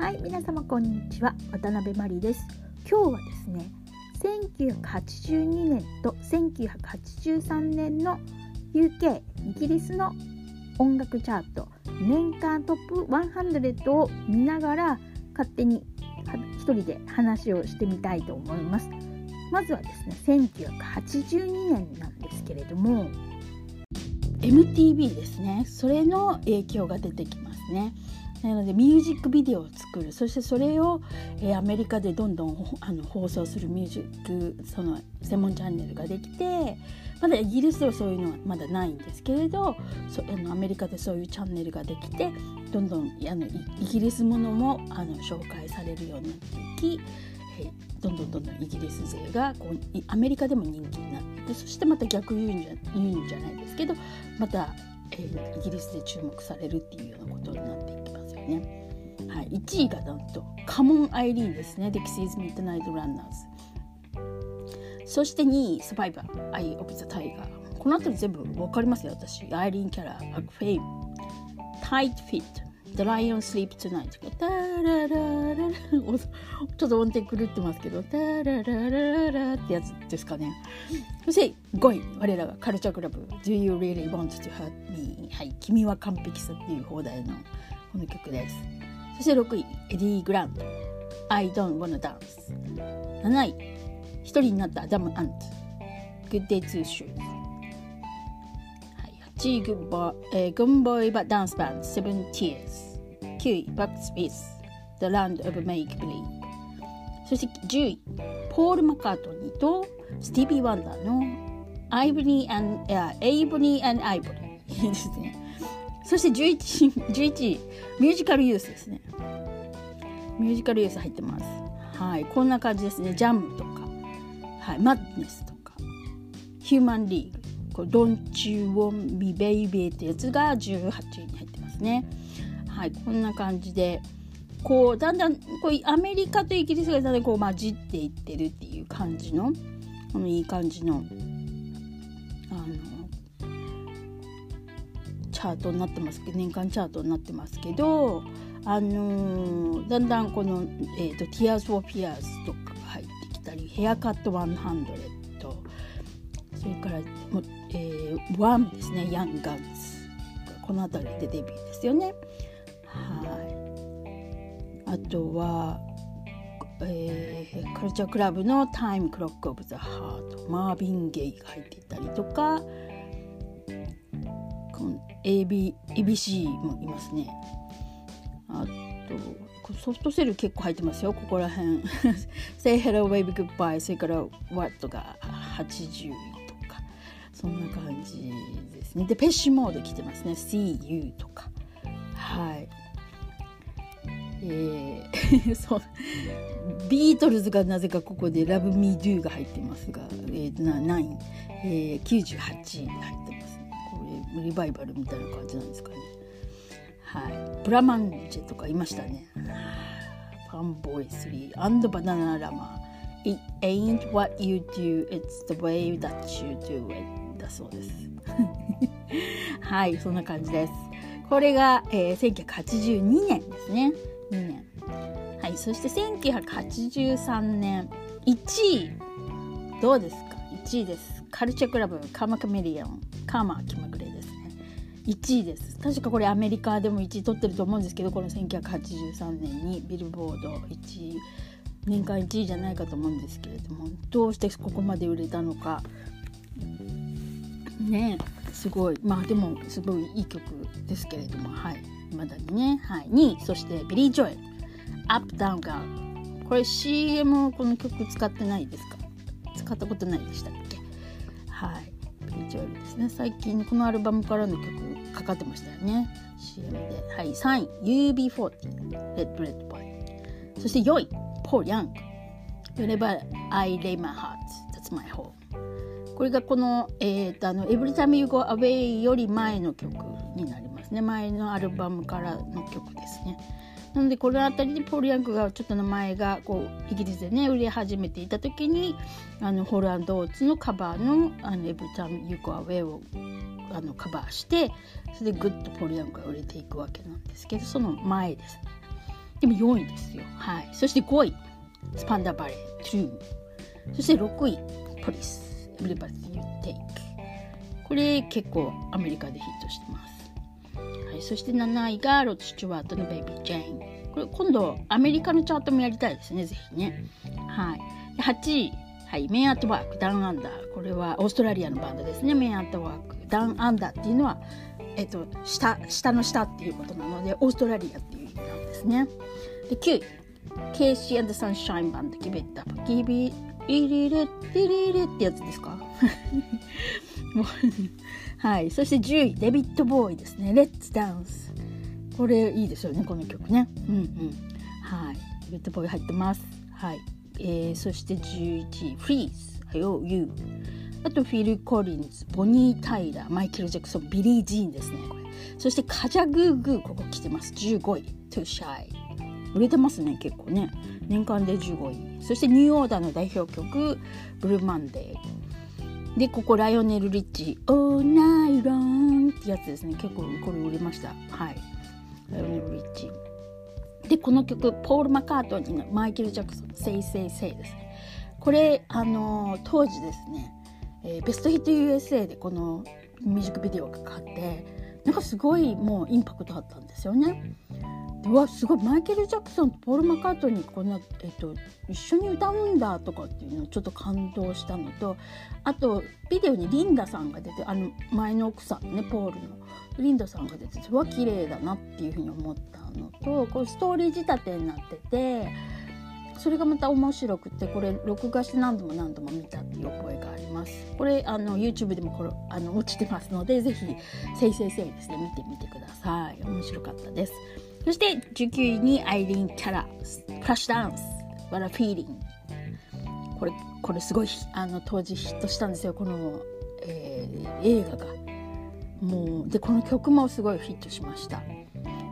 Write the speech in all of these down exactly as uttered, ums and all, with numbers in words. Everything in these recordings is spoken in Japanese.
はい、皆様こんにちは、渡辺真理です。今日はですね、せんきゅうひゃくはちじゅうにねんとせんきゅうひゃくはちじゅうさんねんの ユーケー イギリスの音楽チャート年間トップひゃくを見ながら勝手に一人で話をしてみたいと思います。まずはですね、せんきゅうひゃくはちじゅうにねんなんですけれども、 エムティーブイ ですね、それの影響が出てきますね。なのでミュージックビデオを作る、そしてそれを、えー、アメリカでどんどんあの放送するミュージックその専門チャンネルができて、まだイギリスではそういうのはまだないんですけれど、そあのアメリカでそういうチャンネルができて、どんどんあのイギリスものもあの紹介されるようになっていき、えー、どんどんどんどんイギリス勢がこうアメリカでも人気になっていて、そしてまた逆輸入じゃないですけど、また、えー、イギリスで注目されるっていうようなことになっていきます。はい、いちいがなんとカモンアイリーンですね、Dexys Midnight Runners。そしてにいサバイバー、Eye of the Tiger。この辺り全部分かりますよ、私。アイリーンキャラ、フェイム、Tight Fit、The Lion Sleep Tonight。タララララ、ちょっと音程狂ってますけど、タララララってやつですかね。そしてごい、我らがカルチャークラブ、Do You Really Want to Hurt Me？ はい、君は完璧さっていう放題のこの曲です。そしてろくいエディ・グラント、 I don't wanna dance。 なない一人になったアダム・アント、 Good Day to Shoes。 はちいグンボイ・ダンスバンド、 Seven Tears。 きゅういバックスピース、 The Land of Make Believe。 そしてじゅういポール・マカートニーとスティービー・ワンダーの Ebony and Ivory。 いいですね。そしてじゅういちいミュージカルユースですね。ミュージカルユース入ってます。はい、こんな感じですね。ジャムとか、はい、マッドネスとか、ヒューマンリーグ、これ Don't You Want Me Baby ってやつがじゅうはちいに入ってますね。はい、こんな感じでこうだんだんこうアメリカとイギリスがだんだんこう混じっていってるっていう感じの、このいい感じのあのチャートになってますけど、年間チャートになってますけど、あのー、だんだんこの、えー、と Tears for Fears とかが入ってきたり、ヘアカットひゃく、それからも、えー、ワンですね、ヤンガンズ、この辺りでデビューですよね。はい、あとは、えー、カルチャークラブの Time Clock of the Heart、 マービン・ゲイが入っていたりとか、エービー、エービーシー もいますね。あとソフトセル結構入ってますよ、ここら辺Say Hello Wave Goodbye、 それから What がはちじゅうとか、そんな感じですね。でペッシュモード来てますね、 See You とか、はい、えー、そうビートルズがなぜかここで Love Me Do が入ってますが、えー、きゅう、えー、きゅうじゅうはちが入ってます。リバイバルみたいな感じなんですかね。はい、ブラマンジェとかいましたね。ファンボーイスリー and バナナラマ It ain't what you do, it's the way that you do it だそうですはい、そんな感じです。これが、えー、せんきゅうひゃくはちじゅうにねんですね。にねん。はい、そしてせんきゅうひゃくはちじゅうさんねんいちいどうですか。いちいです、カルチャークラブ、カマカメリオン、カマキマグレですね。いちいです。確かこれアメリカでもいちい取ってると思うんですけど、このせんきゅうひゃくはちじゅうさんねんにビルボードいちい、年間いちいじゃないかと思うんですけれども、どうしてここまで売れたのかね、すごい。まあでもすごいいい曲ですけれども、はい、まだにね、はい、にいそしてビリー・ジョエル、アップダウンガール、これ シーエム この曲使ってないですか、使ったことないでしたっけ。はい、ですね、最近このアルバムからの曲かかってましたよね、 シーエム で。はい、さんい ユービーフォーティー レッドレッドボーイ、そしてよんいポール・ヤング、 Whenever I lay my heart that's my home。 これがこの、えー、とあの Every time you go away より前の曲になりますね。前のアルバムからの曲ですね。なのでこのあたりでポール・ヤングがちょっと名前がこうイギリスでね売れ始めていた時に、あのホール&オーツのカバー の, あのエブリタイム・ユー・ゴー・アウェイをあのカバーして、それでグッとポール・ヤングが売れていくわけなんですけど、その前ですね。でもよんいですよ。はい。そしてごいスパンダバレーツー、そしてろくいポリスエブリバディユーテイク、これ結構アメリカでヒットしてます。はい。そしてなないがロッド・スチュワートのベイビー・ジェイン、これ今度アメリカのチャートもやりたいですね、ぜひね。はい。ではちい、はい、メンアットワークダウンアンダー、これはオーストラリアのバンドですね。メンアットワークダウンアンダーっていうのは、えっと、下下の下っていうことなのでオーストラリアっていう意味なんですね。できゅういケイシー&サンシャインバンドギブイットアップ、ギビリリレリリレってやつですかはい。そしてじゅういデビッドボーイですね、レッツダンス、これいいですよね、この曲ね。うんうん。はい。デビッドボーイ入ってます。はい。えー、そしてじゅういちいフリーズはよう You、あとフィル・コリンズ、ボニー・タイラー、マイケル・ジャクソン、ビリー・ジーンですね、これ。そしてカジャグーグー、ここ来てます。じゅうごいトゥ・シャイ、売れてますね結構ね、年間でじゅうごい。そしてニューオーダーの代表曲ブルーマンデーで、ここライオネル・リッチオーナイロンってやつですね、結構これ売れました。はい。ライオネル・リッチで、この曲ポール・マカートニーのマイケル・ジャクソンセイセイセイですね、これあのー、当時ですね、えー、ベストヒット ユーエスエー でこのミュージックビデオがかかって、なんかすごいもうインパクトあったんですよね。うわすごい、マイケル・ジャクソンとポール・マカートニーこんな、えっと、一緒に歌うんだとかっていうのをちょっと感動したのと、あとビデオにリンダさんが出て、あの前の奥さんね、ポールのリンダさんが出てて、うわ綺麗だなっていうふうに思ったのと、こうストーリー仕立てになってて、それがまた面白くて、これ録画して何度も何度も見たっていう覚えがあります。これあの YouTube でもこれあの落ちてますので、ぜひせいせいせいですね、見てみてください。面白かったです。そしてじゅうきゅういにアイリーン・キャラクラッシュダンス What a Feeling、 これこれすごいあの当時ヒットしたんですよ、この、えー、映画がもうで、この曲もすごいヒットしました。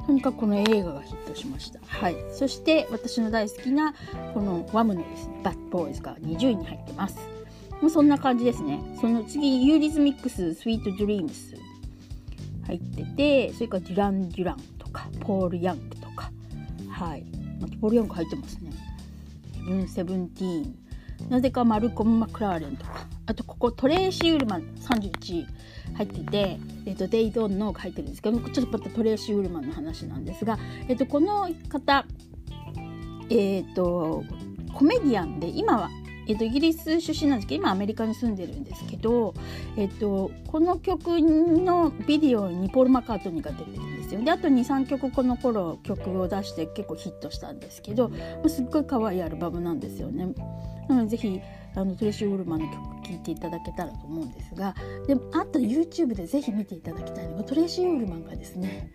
とにかくこの映画がヒットしました。はい。そして私の大好きなこのワムのですね、バッドボーイズがにじゅういに入ってます。もうそんな感じですね。その次ユーリズミックススイートドリームス入ってて、それからデュラン・デュランとかポール・ヤングとか、はい。またポール・ヤング入ってますね。セブンティーン、なぜかマルコム・マクラーレンとか、あとここトレーシー・ウルマンさんじゅういち入ってて、えっと、デイドンのが入ってるんですけど、ちょっとまたトレーシー・ウルマンの話なんですが、えっと、この方、えっと、コメディアンで今は、えっと、イギリス出身なんですけど、今アメリカに住んでるんですけど、えっと、この曲のビデオにポール・マカートニーが出てるんですよ。であと に,さん 曲この頃曲を出して結構ヒットしたんですけど、すっごい可愛いアルバムなんですよね。なのでぜひあのトレーシー・ウルマンの曲聴いていただけたらと思うんですが、でもあと YouTube でぜひ見ていただきたいのが、トレーシー・ウルマンがですね、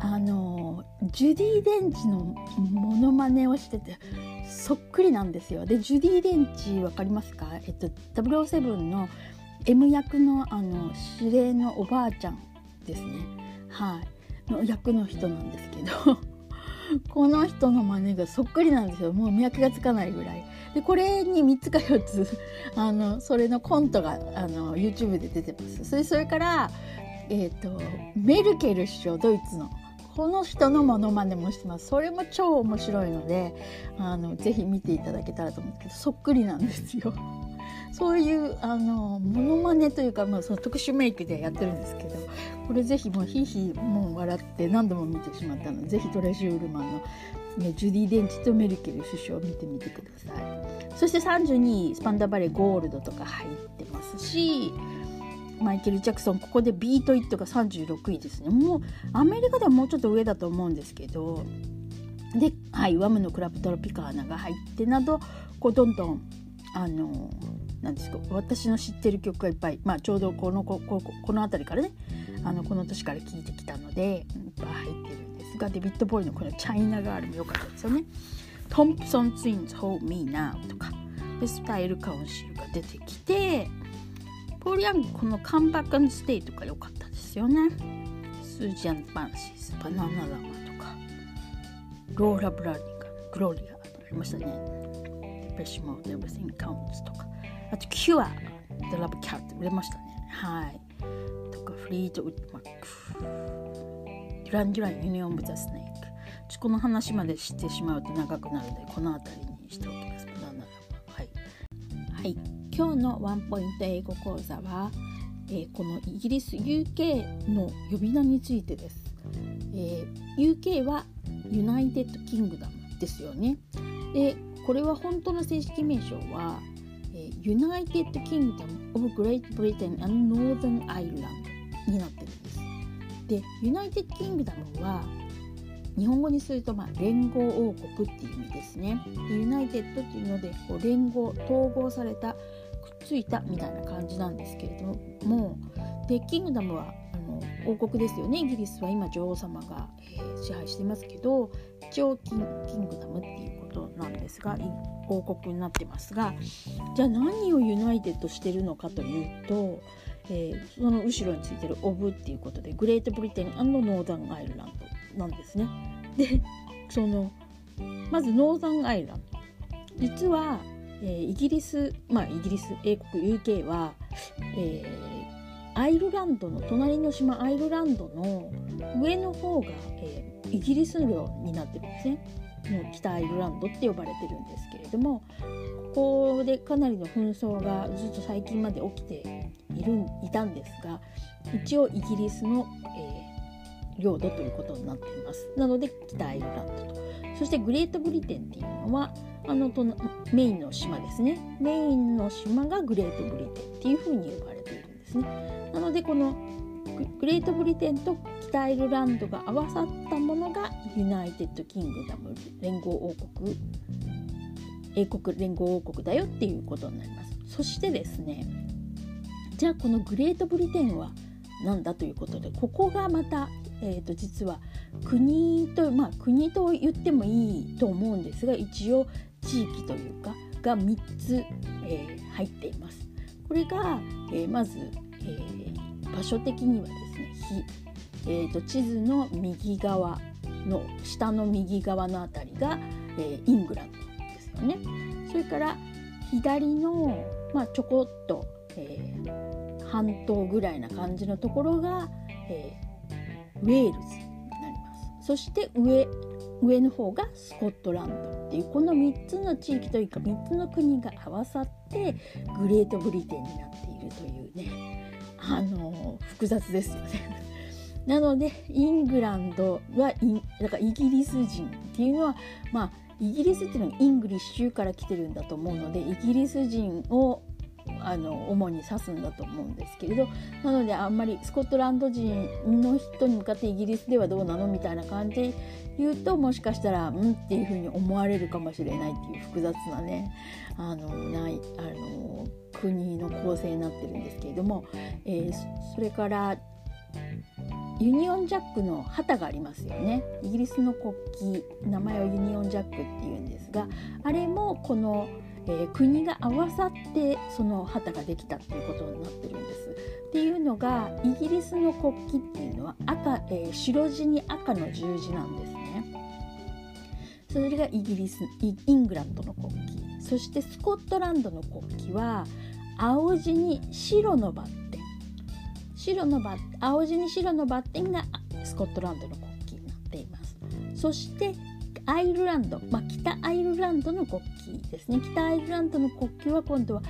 あのジュディ・デンチのモノマネをしててそっくりなんですよ。でジュディ・デンチわかりますか、えっと、ダブルオーセブン の M 役 の, あの指令のおばあちゃんですね、はい、の役の人なんですけどこの人のマネがそっくりなんですよ。もう見分けがつかないぐらいで、これにみっつかよっつあのそれのコントがあの YouTube で出てます。それそれから、えー、とメルケル首相、ドイツのこの人のモノマネもしてます。それも超面白いのであのぜひ見ていただけたらと思うんですけど、そっくりなんですよ。そういうあのモノマネというか、まあ、その特殊メイクでやってるんですけど、これぜひもうヒヒもう笑って何度も見てしまったので、ぜひトレーシー・ウルマンのジュディ・デンチとメルケル首相を見てみてください。そしてさんじゅうにいスパンダバレーゴールドとか入ってますし、マイケル・ジャクソン、ここでビート・イットがさんじゅうろくいですね。もうアメリカではもうちょっと上だと思うんですけど、で、はい、ワムのクラブトロピカーナが入ってなど、こうどんどんあのなんですか、私の知ってる曲がいっぱい、まあ、ちょうどこのこここの辺りからね、あのこの年から聴いてきたのでいっぱい入ってるんですが、デビッド・ボーイのこのチャイナガールも良かったですよね。トンプソン・ツインズ Hold Me Now とかで、スタイル・カウンシルが出てきて、ポール・ヤングこのカンバック&ステイとか良かったですよね。スージャン・バンシーズ、バナナ・ラマとか、ローラ・ブラーニング、グローリアとかありましたね。デプレッシュ・モード、エブリシング・カウンツとか、あとキュア、The Love Cat 売れましたね。はい。とかフリートウッドマック、デュラン・デュラン、ユニオン・ブ・ザ・スネーク、ちこの話までしてしまうと長くなるので、この辺りにしておきます。はいはい、今日のワンポイント英語講座は、えー、このイギリス ユーケー の呼び名についてです。えー、ユーケー はユナイテッドキングダムですよね。でこれは本当の正式名称は、えー、United Kingdom of Great Britain and Northern Ireland になってるんです。で、United Kingdom は日本語にすると、まあ、連合王国っていう意味ですね。ユナイテッドっていうので、こう連合、統合された、くっついたみたいな感じなんですけれども、でキングダムはあの王国ですよね。イギリスは今女王様が、えー、支配していますけど、一応キン、キングダムっていうことなんですが、王国になってますが、じゃあ何をユナイテッドしてるのかというと、えー、その後ろについてるオブっていうことで、グレートブリテン&ノーザンアイルランドなんですね。で、そのまずノーザンアイルランド、実は、えー、イギリス、まあイギリス英国 ユーケー は、えー、アイルランドの隣の島アイルランドの上の方が、えー、イギリス領になってるんですね。もう北アイルランドって呼ばれてるんですけれども、ここでかなりの紛争がずっと最近まで起きているいたんですが、一応イギリスの、えー、領土ということになっています。なので北アイルランドと、そしてグレートブリテンっていうのはあのとメインの島ですね。メインの島がグレートブリテンっていうふうに呼ばれているんですね。なのでこのグレートブリテンと北アイルランドが合わさったものがユナイテッドキングダム、連合王国、英国連合王国だよっていうことになります。そしてですね、じゃあこのグレートブリテンはなんだということで、ここがまた、えーと、実は国と、まあ国と言ってもいいと思うんですが、一応地域というかがみっつ、えー、入っています。これが、えー、まず、えー、場所的にはですね、えーと、地図の右側の下の右側のあたりが、えー、イングランドですよね。それから左の、まあ、ちょこっとえー、半島ぐらいな感じのところが、えー、ウェールズになります。そして上、上の方がスコットランドっていう、このみっつの地域というかみっつの国が合わさってグレートブリテンになっているというね、あのー、複雑ですよね。なのでイングランドはだからイギリス人っていうのは、まあイギリスっていうのはイングリッシュから来てるんだと思うので、イギリス人をあの主に指すんだと思うんですけれど、なのであんまりスコットランド人の人に向かってイギリスではどうなのみたいな感じで言うと、もしかしたらうんっていう風に思われるかもしれないっていう複雑なね、あのないあの国の構成になってるんですけれども、えー、それからユニオンジャックの旗がありますよね。イギリスの国旗、名前をユニオンジャックっていうんですが、あれもこのえー、国が合わさってその旗ができたっていうことになってるんです。っていうのが、イギリスの国旗っていうのは赤、えー、白地に赤の十字なんですね。それがイギリス、イングランドの国旗。そしてスコットランドの国旗は青地に白のバッテン、白のバッテン、青地に白のバッテンがスコットランドの国旗になっています。そしてアイルランド、まあ、北アイルランドの国旗ですね。北アイルランドの国旗は今度は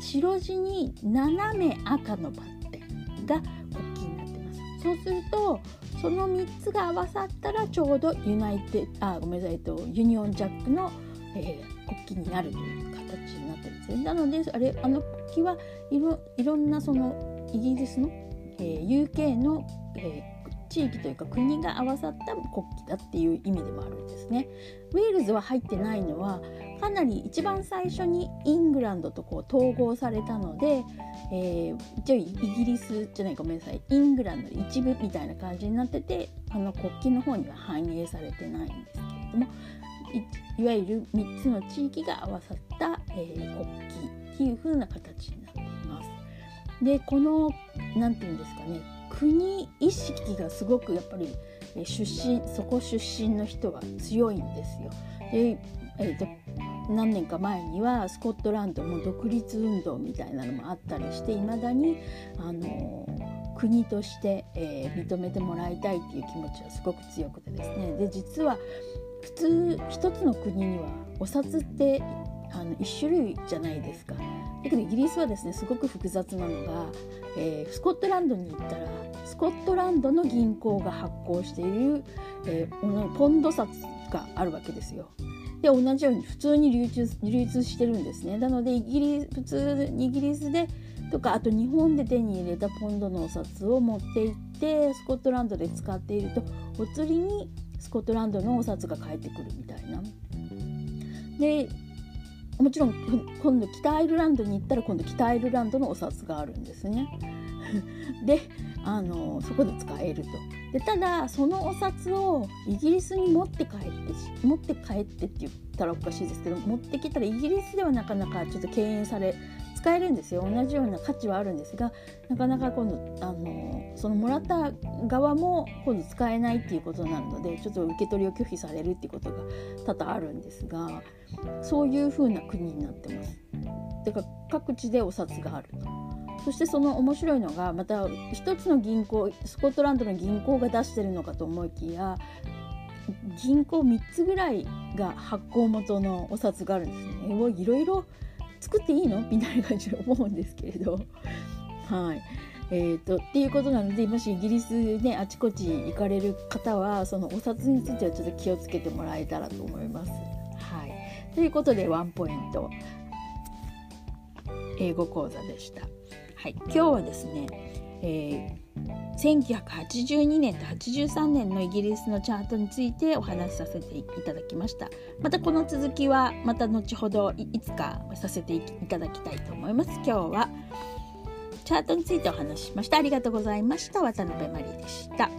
白地に斜め赤のバッテンが国旗になってます。そうするとそのみっつが合わさったらちょうどユナイテあごめんなさいとユニオンジャックの、えー、国旗になるという形になってるんですね。なのであれあの国旗はいろ、いろんなそのイギリスの、えー、ユーケー の、えー地域というか国が合わさった国旗だっていう意味でもあるんですね。ウェールズは入ってないのは、かなり一番最初にイングランドとこう統合されたので、えー、一応イギリスじゃないごめんなさいイングランドの一部みたいな感じになってて、あの国旗の方には反映されてないんですけれども、 い, いわゆるみっつの地域が合わさった、えー、国旗っていう風な形になっています。で、このなんていうんですかね、国意識がすごくやっぱり出身そこ出身の人は強いんですよ。で、えー、と何年か前にはスコットランドも独立運動みたいなのもあったりして、いまだにあの国として、えー、認めてもらいたいっていう気持ちはすごく強くてですね。で、実は普通一つの国にはお札ってあの一種類じゃないですか。だけどイギリスはですね、すごく複雑なのが、えー、スコットランドに行ったらスコットランドの銀行が発行している、えー、ポンド札があるわけですよ。で、同じように普通に流通、流通してるんですね。なのでイギリス、普通にイギリスでとか、あと日本で手に入れたポンドのお札を持って行ってスコットランドで使っていると、お釣りにスコットランドのお札が返ってくるみたいな。で、もちろん今度北アイルランドに行ったら今度北アイルランドのお札があるんですね。で、あのそこで使えると。で、ただそのお札をイギリスに持って帰って持って帰ってって言ったらおかしいですけど、持ってきたらイギリスではなかなかちょっと敬遠され、使えるんですよ。同じような価値はあるんですが、なかなか今度あのそのもらった側も今度使えないっていうことになるので、ちょっと受け取りを拒否されるっていうことが多々あるんですが、そういう風な国になってます。だから各地でお札があると。そしてその面白いのが、また一つの銀行、スコットランドの銀行が出してるのかと思いきや、銀行みっつぐらいが発行元のお札があるんですね。もういろいろ作っていいのみたいな感じで思うんですけれど、はい、えーと、っていうことなので、もしイギリスね、あちこち行かれる方はそのお札についてはちょっと気をつけてもらえたらと思います。はい、ということでワンポイント英語講座でした。はい、今日はですね、えー、せんきゅうひゃくはちじゅうにねんとはちじゅうさんねんのイギリスのチャートについてお話しさせていただきました。またこの続きはまた後ほど い, いつかさせていただきたいと思います。今日はチャートについてお話ししました。ありがとうございました。渡辺真理でした。